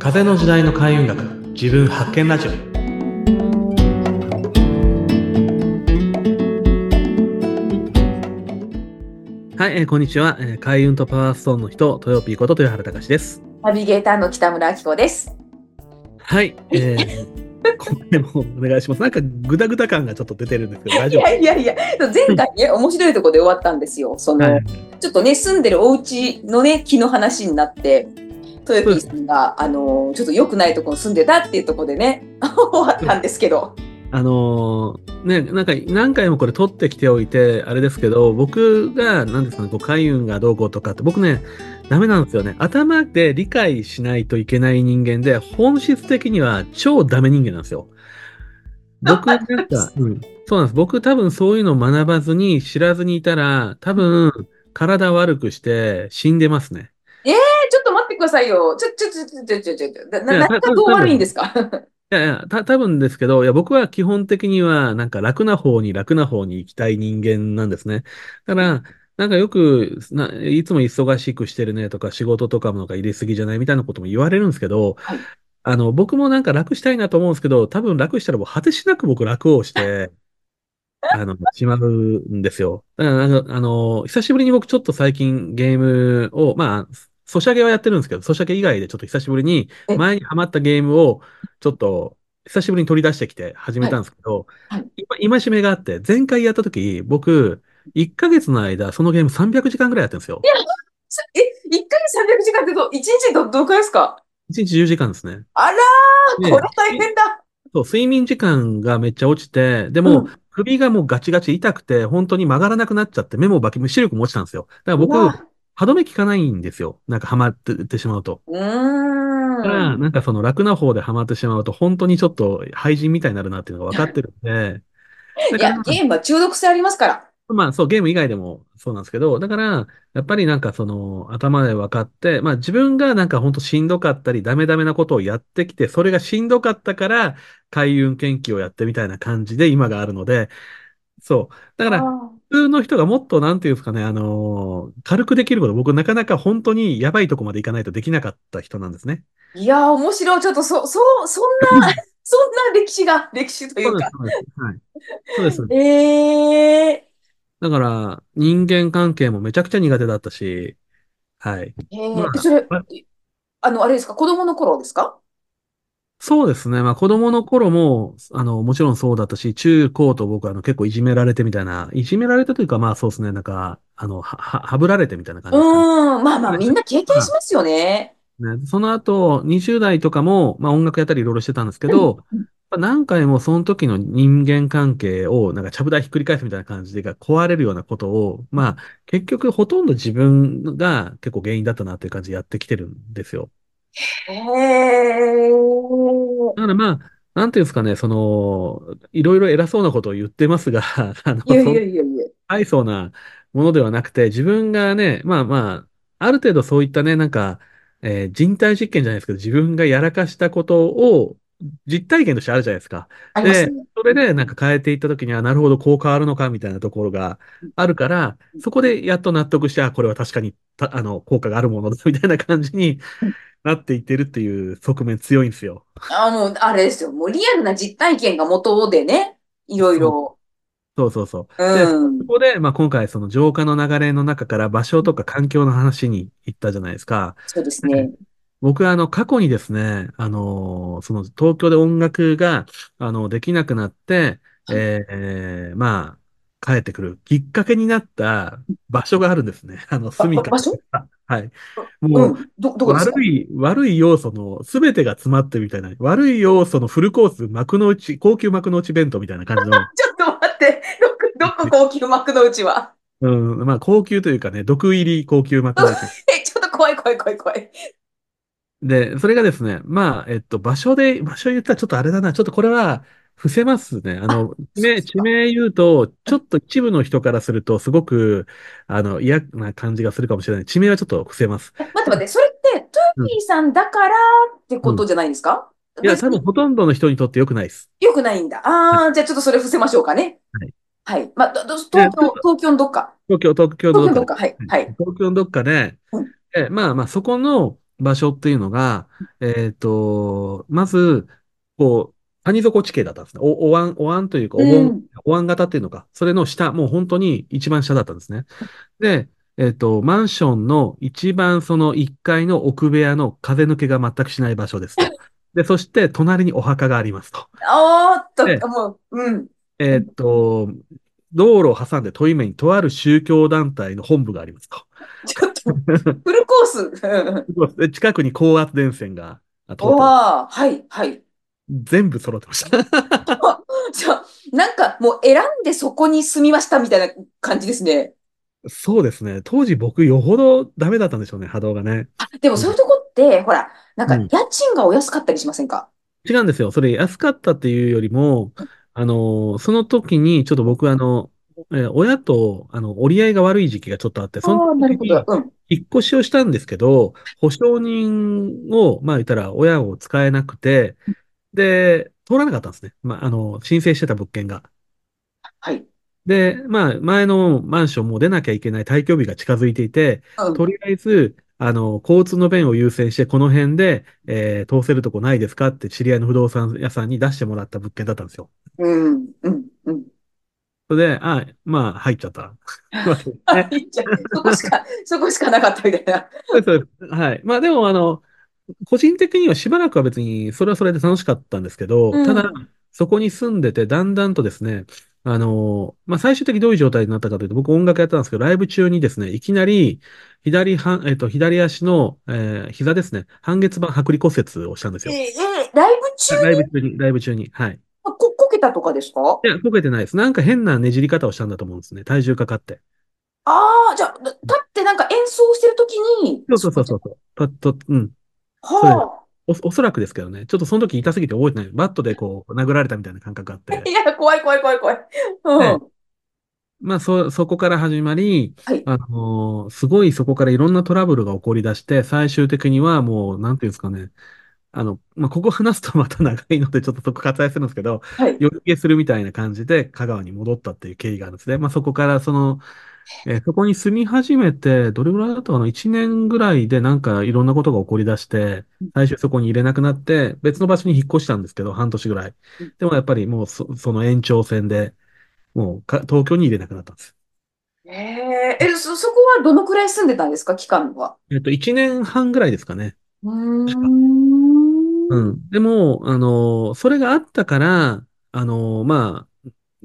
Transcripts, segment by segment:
風の時代の開運学、自分発見ラジオ。はい、こんにちは。開運とパワーストーンの人、豊Pこと豊原隆です。ナビゲーターの北村明子です。はい、ここでもお願いします。なんかグダグダ感がちょっと出てるんですけど大丈夫？いや前回ね面白いところで終わったんですよ。はい、ちょっとね住んでるお家のね木の話になって豊Pさんがちょっと良くないところに住んでたっていうところでね終わったんですけど、ね、なんか何回もこれ撮ってきておいてあれですけど、僕が何ですかね、こう開運がどうこうとかって僕ねダメなんですよね。頭で理解しないといけない人間で、本質的には超ダメ人間なんですよ。僕なんか、そうなんです。僕多分そういうのを学ばずに知らずにいたら多分体悪くして死んでますね。ちょっと待ってくださいよ。ちょ何がどう悪いんですか？多分ですけど、僕は基本的にはなんか楽な方に行きたい人間なんですね。だからなんかよくいつも忙しくしてるねとか仕事とかも入れすぎじゃないみたいなことも言われるんですけど、はい、僕もなんか楽したいなと思うんですけど、多分楽したらもう果てしなく僕楽をしてしまうんですよ。だから久しぶりに僕ちょっと最近ゲームをソシャゲはやってるんですけど、ソシャゲ以外でちょっと久しぶりに前にハマったゲームをちょっと久しぶりに取り出してきて始めたんですけど、今しめがあって、前回やった時僕1ヶ月の間そのゲーム300時間ぐらいやってるんですよ。1ヶ月300時間って1日どのくらいですか？1日10時間ですね。あらー、これ大変だ。そう、睡眠時間がめっちゃ落ちて、でも、首がもうガチガチ痛くて、本当に曲がらなくなっちゃって、目も視力も落ちたんですよ。だから僕、歯止め効かないんですよ。なんかハマってしまうと。だから、なんかその楽な方でハマってしまうと、本当にちょっと廃人みたいになるなっていうのが分かってるんで。いや、ゲームは中毒性ありますから。そう、ゲーム以外でもそうなんですけど、だから、やっぱりなんかその、頭で分かって、自分がなんかほんとしんどかったり、ダメなことをやってきて、それがしんどかったから、開運研究をやってみたいな感じで今があるので、そう。だから、普通の人がもっと、なんていうんですかね、軽くできること、僕なかなか本当にやばいとこまでいかないとできなかった人なんですね。いやー、面白い。ちょっと、そんな歴史というか。そうです。はい。だから、人間関係もめちゃくちゃ苦手だったし、はい。それ、あれですか、子供の頃ですか？そうですね。子供の頃も、もちろんそうだったし、中高と僕は結構いじめられたというか、そうですね、なんか、はぶられてみたいな感じですね。みんな経験しますよね。ね、その後、20代とかも、音楽やったりいろいろしてたんですけど、何回もその時の人間関係をなんかちゃぶ台ひっくり返すみたいな感じで壊れるようなことを、結局ほとんど自分が結構原因だったなっていう感じでやってきてるんですよ。だからなんていうんですかね、その、いろいろ偉そうなことを言ってますが、大層なものではなくて、自分がね、ある程度そういったね、なんか、人体実験じゃないですけど、自分がやらかしたことを、実体験としてあるじゃないですか。で、それでなんか変えていったときには、なるほど、こう変わるのか、みたいなところがあるから、そこでやっと納得して、これは確かに、効果があるものだ、みたいな感じになっていってるっていう側面強いんですよ。あれですよ。もうリアルな実体験が元でね、いろいろ。そう。で、そこで、今回、その浄化の流れの中から場所とか環境の話に行ったじゃないですか。そうですね。僕は過去にですね、その東京で音楽が、できなくなって、帰ってくるきっかけになった場所があるんですね。住処。場所？はい。もう、どこですか？悪い要素のすべてが詰まってるみたいな、悪い要素のフルコース、高級幕の内弁当みたいな感じの。ちょっと待って、どこ高級幕の内は？高級というかね、毒入り高級幕の内。ちょっと怖い。で、それがですね、場所言ったらちょっとあれだな、ちょっとこれは伏せますね。地名言うと、ちょっと一部の人からすると、すごく、嫌な感じがするかもしれない。地名はちょっと伏せます。待って、それって、Pさんだからってことじゃないですか？多分ほとんどの人にとって良くないです。良くないんだ。じゃあちょっとそれ伏せましょうかね。はい。はい。まあ、東京のどっか。東京のどっか。はい。東京のどっかで、まあまあ、そこの場所っていうのが、まず、こう、谷底地形だったんですね。お椀というか、お椀型っていうのか、それの下、もう本当に一番下だったんですね。で、マンションの一番その1階の奥部屋の風抜けが全くしない場所ですと。で、そして隣にお墓がありますと。おーっと、もう、うん。道路を挟んで遠い目にとある宗教団体の本部がありますと。ちょっと、フルコース。で近くに高圧電線が通ってます。おー、はい、はい。全部揃ってました。なんかもう選んでそこに住みましたみたいな感じですね。そうですね。当時僕よほどダメだったんでしょうね、波動がね。あ、でもそういうとこって、ほら、なんか家賃がお安かったりしませんか？違うんですよ。それ安かったっていうよりも、その時にちょっと僕親と折り合いが悪い時期がちょっとあって、その時に引っ越しをしたんですけど、保証人を、まあ言ったら親を使えなくて、で、通らなかったんですね。申請してた物件が。はい。で、まあ、前のマンションも出なきゃいけない退去日が近づいていて、とりあえず、交通の便を優先して、この辺で、通せるとこないですかって知り合いの不動産屋さんに出してもらった物件だったんですよ。それで、まあ、入っちゃった。入っちゃった。そこしかなかったみたいな。はい。まあ、でも、個人的にはしばらくは別に、それはそれで楽しかったんですけど、ただ、そこに住んでて、だんだんとですね、まあ、最終的にどういう状態になったかというと、僕音楽やったんですけど、ライブ中にですね、いきなり、左足の、膝ですね、半月板剥離骨折をしたんですよ。ライブ中に。はい。こけたとかですか？いや、こけてないです。なんか変なねじり方をしたんだと思うんですね。体重かかって。ああ、じゃあ、立ってなんか演奏してるときに。そう。パッと、うん。はあ。おそらくですけどね、ちょっとその時痛すぎて覚えてない。バットでこう、殴られたみたいな感覚があって。いや、怖い。うん。まあ、そこから始まり、はい、すごいそこからいろんなトラブルが起こり出して、最終的にはもう、なんていうんですかね、まあ、ここ話すとまた長いので、ちょっとそこ割愛するんですけど、夜逃げするみたいな感じで、香川に戻ったっていう経緯があるんですね。まあ、そこからそこに住み始めて、どれぐらいだと1年ぐらいでなんかいろんなことが起こり出して、最初そこに入れなくなって、別の場所に引っ越したんですけど、半年ぐらい。でもやっぱりもうその延長線で、もう東京に入れなくなったんです。そこはどのくらい住んでたんですか、期間は？1年半ぐらいですかね。でも、それがあったから、まあ、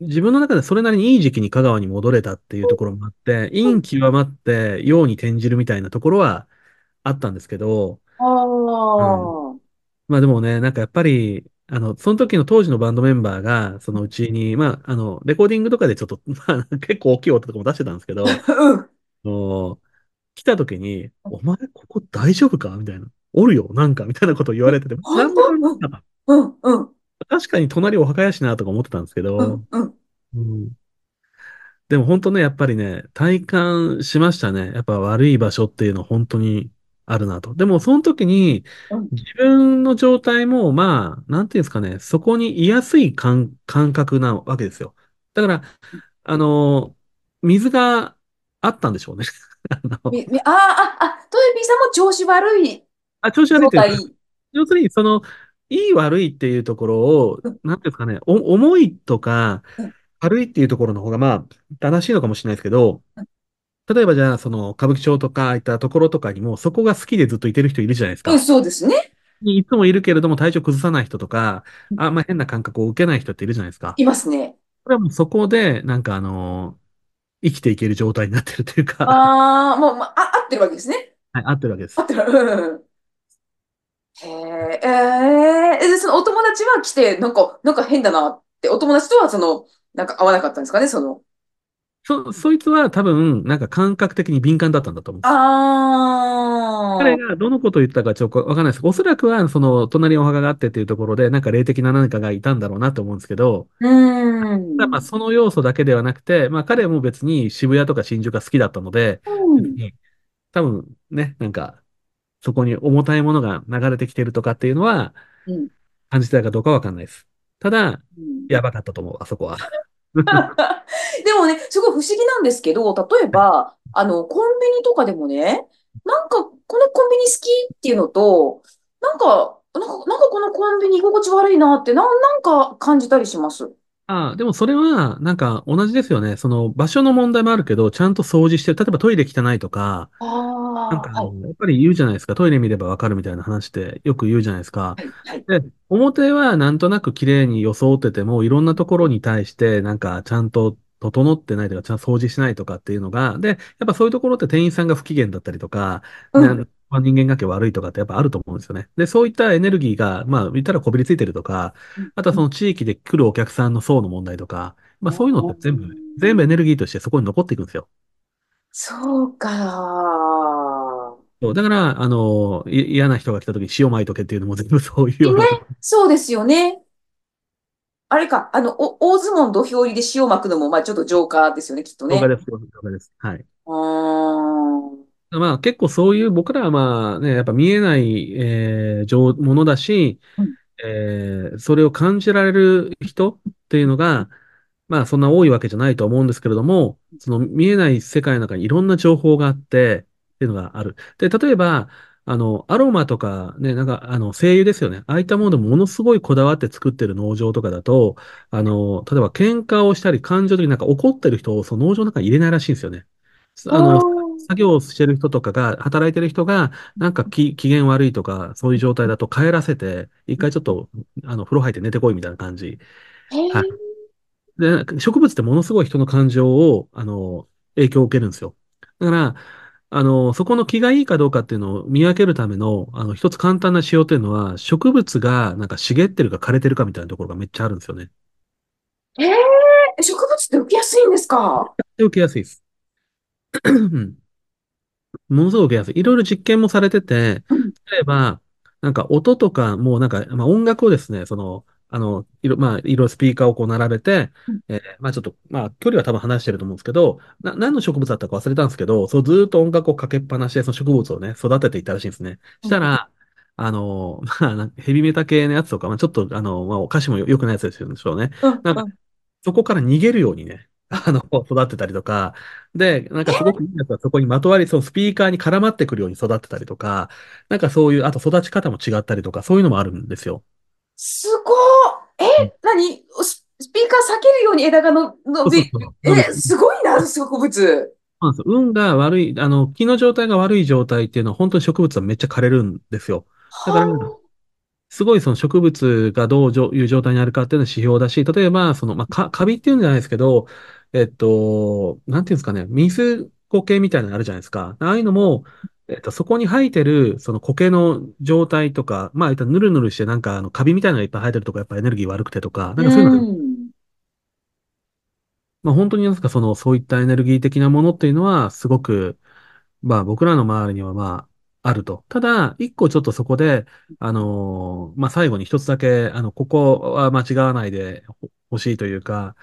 自分の中でそれなりにいい時期に香川に戻れたっていうところもあって、陰極まって陽に転じるみたいなところはあったんですけど、まあでもね、なんかやっぱり、その時の当時のバンドメンバーが、そのうちに、まあ、レコーディングとかでちょっと、まあ、結構大きい音とかも出してたんですけど、来た時に、お前ここ大丈夫かみたいな。おるよ、なんか、みたいなことを言われてて、なんもなかった。確かに隣お墓やしなとか思ってたんですけど、でも本当ね、やっぱりね、体感しましたね。やっぱ悪い場所っていうの本当にあるなと。でもその時に、自分の状態も、まあ、なんていうんですかね、そこに居やすい感覚なわけですよ。だから、水があったんでしょうね。トヨピーさんも調子悪い。調子悪いっていうか。要するに、いい悪いっていうところを、なんていうかね、重いとか、軽いっていうところの方が、まあ、正しいのかもしれないですけど、例えばじゃあ、歌舞伎町とか、いったところとかにも、そこが好きでずっといてる人いるじゃないですか。そうですね。いつもいるけれども、体調崩さない人とか、あんま変な感覚を受けない人っているじゃないですか。いますね。これはもうそこで、なんか生きていける状態になってるというか。もう、合ってるわけですね。はい、合ってるわけです。合ってる。そのお友達は来て、なんか変だなって、お友達とはなんか合わなかったんですかね、そいつは多分、なんか感覚的に敏感だったんだと思うんです。彼がどのことを言ったかちょっとわかんないです。おそらくは、隣お墓があってっていうところで、なんか霊的な何かがいたんだろうなと思うんですけど、まあその要素だけではなくて、まあ彼も別に渋谷とか新宿が好きだったので、多分ね、なんか、そこに重たいものが流れてきてるとかっていうのは、感じてたかどうかわかんないです。ただ、やばかったと思う、あそこは。もね、すごい不思議なんですけど、例えば、コンビニとかでもね、なんか、このコンビニ好きっていうのと、なんかこのコンビニ居心地悪いなって、なんか感じたりします。ああ、でもそれは、なんか同じですよね。その場所の問題もあるけど、ちゃんと掃除してる。例えばトイレ汚いとか、あなんかあ、はい。やっぱり言うじゃないですか。トイレ見ればわかるみたいな話ってよく言うじゃないですか。はい。で、表はなんとなく綺麗に装ってても、いろんなところに対して、なんかちゃんと整ってないとか、ちゃんと掃除しないとかっていうのが、で、やっぱそういうところって店員さんが不機嫌だったりとか、うん。人間関係悪いとかってやっぱあると思うんですよね。で、そういったエネルギーが、まあ言ったらこびりついてるとか、あとはその地域で来るお客さんの層の問題とか、まあそういうのって全部エネルギーとしてそこに残っていくんですよ。そうか。そうだから、嫌な人が来た時に塩まいとけっていうのも全部そういうような。ね、そうですよね。あれか、大相撲の土俵入りで塩まくのも、まあちょっとジョーカーですよね、きっとね。ジョーカーです。はい。まあ結構そういう僕らはまあね、やっぱ見えない、ものだし、うんそれを感じられる人っていうのが、まあそんな多いわけじゃないと思うんですけれども、その見えない世界の中にいろんな情報があって、っていうのがある。で、例えば、アロマとかね、なんか精油ですよね。ああいったものでものすごいこだわって作ってる農場とかだと、例えば喧嘩をしたり感情的になんか怒ってる人をその農場の中に入れないらしいんですよね。作業をしてる人とかが、働いてる人が、なんか機嫌悪いとか、そういう状態だと帰らせて、一回ちょっと、風呂入って寝てこいみたいな感じ。はい。で、植物ってものすごい人の感情を、影響を受けるんですよ。だから、そこの気がいいかどうかっていうのを見分けるための、一つ簡単な指標っていうのは、植物がなんか茂ってるか枯れてるかみたいなところがめっちゃあるんですよね。植物って受けやすいんですか？受けやすいです。ものすごく受けやすい。いろいろ実験もされてて、例えば、なんか音とか、もうなんか、まあ音楽をですね、いろいろスピーカーをこう並べて、まあちょっと、まあ距離は多分離してると思うんですけど、何の植物だったか忘れたんですけど、そうずっと音楽をかけっぱなしで、その植物をね、育てていったらしいんですね。したら、まあ、ヘビメタ系のやつとか、まあちょっと、まあ歌詞も良くないやつですよね、なんか、そこから逃げるようにね、育ってたりとか、で、なんかすごくいいやつはそこにまとわり、そのスピーカーに絡まってくるように育ってたりとか、なんかそういう、あと育ち方も違ったりとか、そういうのもあるんですよ。すごー。スピーカー避けるように枝がそうすごいな、植物。そうなんですよ。運が悪い、木の状態が悪い状態っていうのは本当に植物はめっちゃ枯れるんですよ。だから、すごいその植物がどういう状態にあるかっていうのは指標だし、例えば、まあ、カビっていうんじゃないですけど、なんていうんですかね、水苔みたいなのあるじゃないですか。ああいうのも、そこに生えてる、その苔の状態とか、まあ、ぬるぬるして、なんか、カビみたいなのがいっぱい生えてるとか、やっぱエネルギー悪くてとか、なんかそういうのが、まあ、本当になんですか、そういったエネルギー的なものっていうのは、すごく、まあ、僕らの周りには、まあ、あると。ただ、一個ちょっとそこで、まあ、最後に一つだけ、ここは間違わないでほしいというか、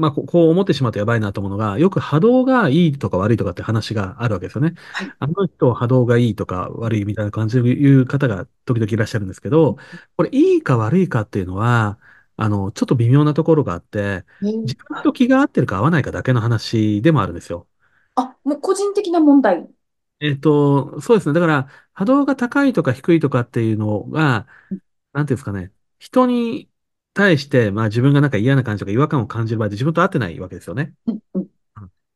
まあ、こう思ってしまうとやばいなと思うのが、よく波動がいいとか悪いとかって話があるわけですよね。はい、人波動がいいとか悪いみたいな感じで言う方が時々いらっしゃるんですけど、これいいか悪いかっていうのは、ちょっと微妙なところがあって、自分と気が合ってるか合わないかだけの話でもあるんですよ。あ、もう個人的な問題。そうですね。だから、波動が高いとか低いとかっていうのが、なんていうんですかね、人に、対して、まあ自分がなんか嫌な感じとか違和感を感じる場合で自分と合ってないわけですよね。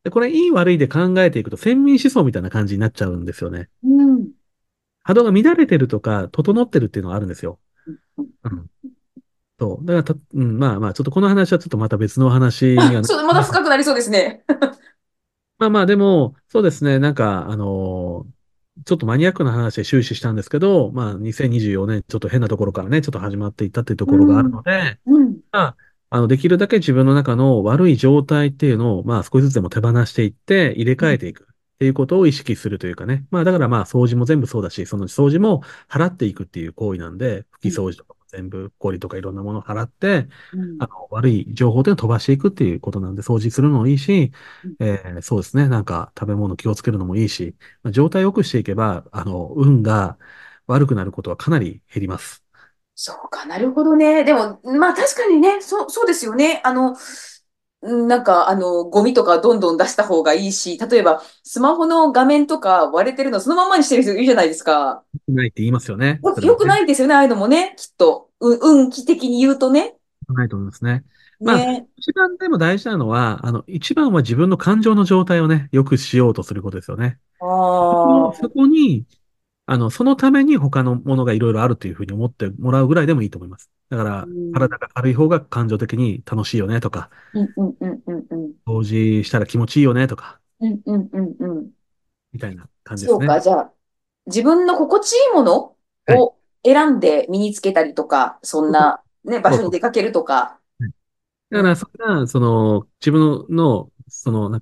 で、これいい悪いで考えていくと、先民思想みたいな感じになっちゃうんですよね。波動が乱れてるとか、整ってるっていうのがあるんですよ。そう。だからまあ、ちょっとこの話はちょっとまた別の話が、ね。ちょっとまだ深くなりそうですね。まあでも、そうですね、なんか、ちょっとマニアックな話で終始したんですけど、まあ、2024年、ちょっと変なところからね、ちょっと始まっていったっていうところがあるので、できるだけ自分の中の悪い状態っていうのを、まあ、少しずつでも手放していって、入れ替えていくっていうことを意識するというかね。まあ、だからまあ、掃除も全部そうだし、その掃除も払っていくっていう行為なんで、拭き掃除とかも全部、氷とかいろんなものを払って、悪い情報っていうのを飛ばしていくっていうことなんで、掃除するのもいいし、そうですね、なんか食べ物気をつけるのもいいし、まあ、状態を良くしていけば、運が悪くなることはかなり減ります。そうか、なるほどね。でも、まあ確かにね、そうですよね。なんか、ゴミとかどんどん出した方がいいし、例えば、スマホの画面とか割れてるのそのまんまにしてる人いるじゃないですか。ないって言いますよね。よくないですよね、ああいうのもね、きっと。運気的に言うとね。ないと思いますね。まあ、ね、一番でも大事なのは、一番は自分の感情の状態をね、よくしようとすることですよね。そこに、そのために他のものがいろいろあるというふうに思ってもらうぐらいでもいいと思います。だから、体が軽い方が感情的に楽しいよねとか、掃除したら気持ちいいよねとか、みたいな感じですね。そうか、じゃあ、自分の心地いいものを選んで身につけたりとか、はい、そんな、ね、場所に出かけるとか。だから、それが、自分の、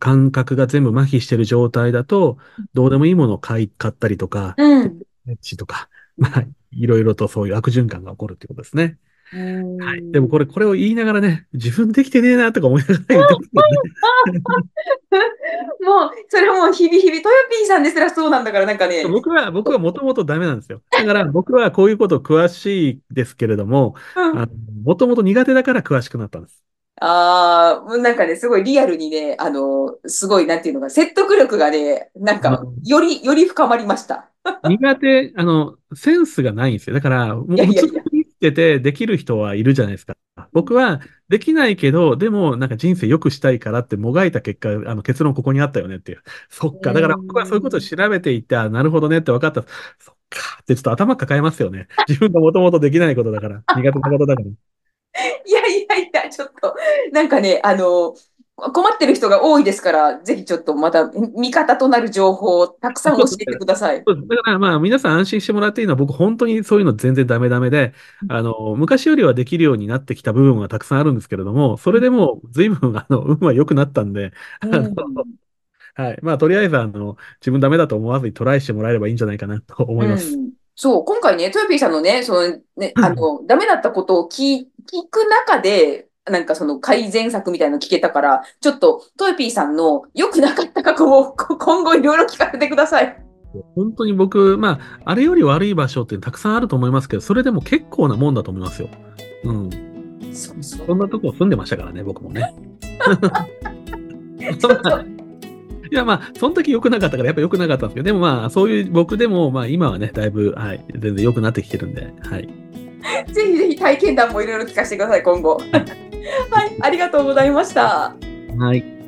感覚が全部麻痺してる状態だと、どうでもいいものを買ったりとか、とか、まあ、いろいろとそういう悪循環が起こるってことですね。はい。でもこれを言いながらね、自分できてねえなとか思いながら言ってますね。もう、それも日々日々、トヨピーさんですらそうなんだから、なんかね。僕はもともとダメなんですよ。だから僕はこういうこと詳しいですけれども、もともと苦手だから詳しくなったんです。ああ、なんかね、すごいリアルにね、すごい、なんていうのか、説得力がね、なんか、より深まりました。苦手、センスがないんですよ。だから、もう、できる人はいるじゃないですか。僕は、できないけど、でも、なんか人生良くしたいからってもがいた結果、結論ここにあったよねっていう。そっか。だから、僕はそういうことを調べていって、なるほどねって分かった。そっか。ってちょっと頭抱えますよね。自分がもともとできないことだから、苦手なことだから。いや、ちょっと、なんかね、困ってる人が多いですから、ぜひちょっとまた、味方となる情報をたくさん教えてください。だからまあ、皆さん安心してもらっていいのは、僕本当にそういうの全然ダメで、昔よりはできるようになってきた部分はたくさんあるんですけれども、それでも随分、運は良くなったんで、はい。まあ、とりあえず、自分ダメだと思わずにトライしてもらえればいいんじゃないかなと思います。そう、今回ね、トヨピーさんのね、ダメだったことを聞く中で、なんか改善策みたいなの聞けたから、ちょっとトヨピーさんの良くなかった過去を今後いろいろ聞かせてください。本当に僕、まあ、あれより悪い場所ってたくさんあると思いますけど、それでも結構なもんだと思いますよ。そんなとこ住んでましたからね、僕もね。いや、まあ、その時良くなかったから、やっぱ良くなかったんですけど、でもまあ、そういう僕でも、まあ、今はね、だいぶ、はい、全然良くなってきてるんで、はい。ぜひぜひ体験談もいろいろ聞かせてください、今後。はい、ありがとうございました。はい。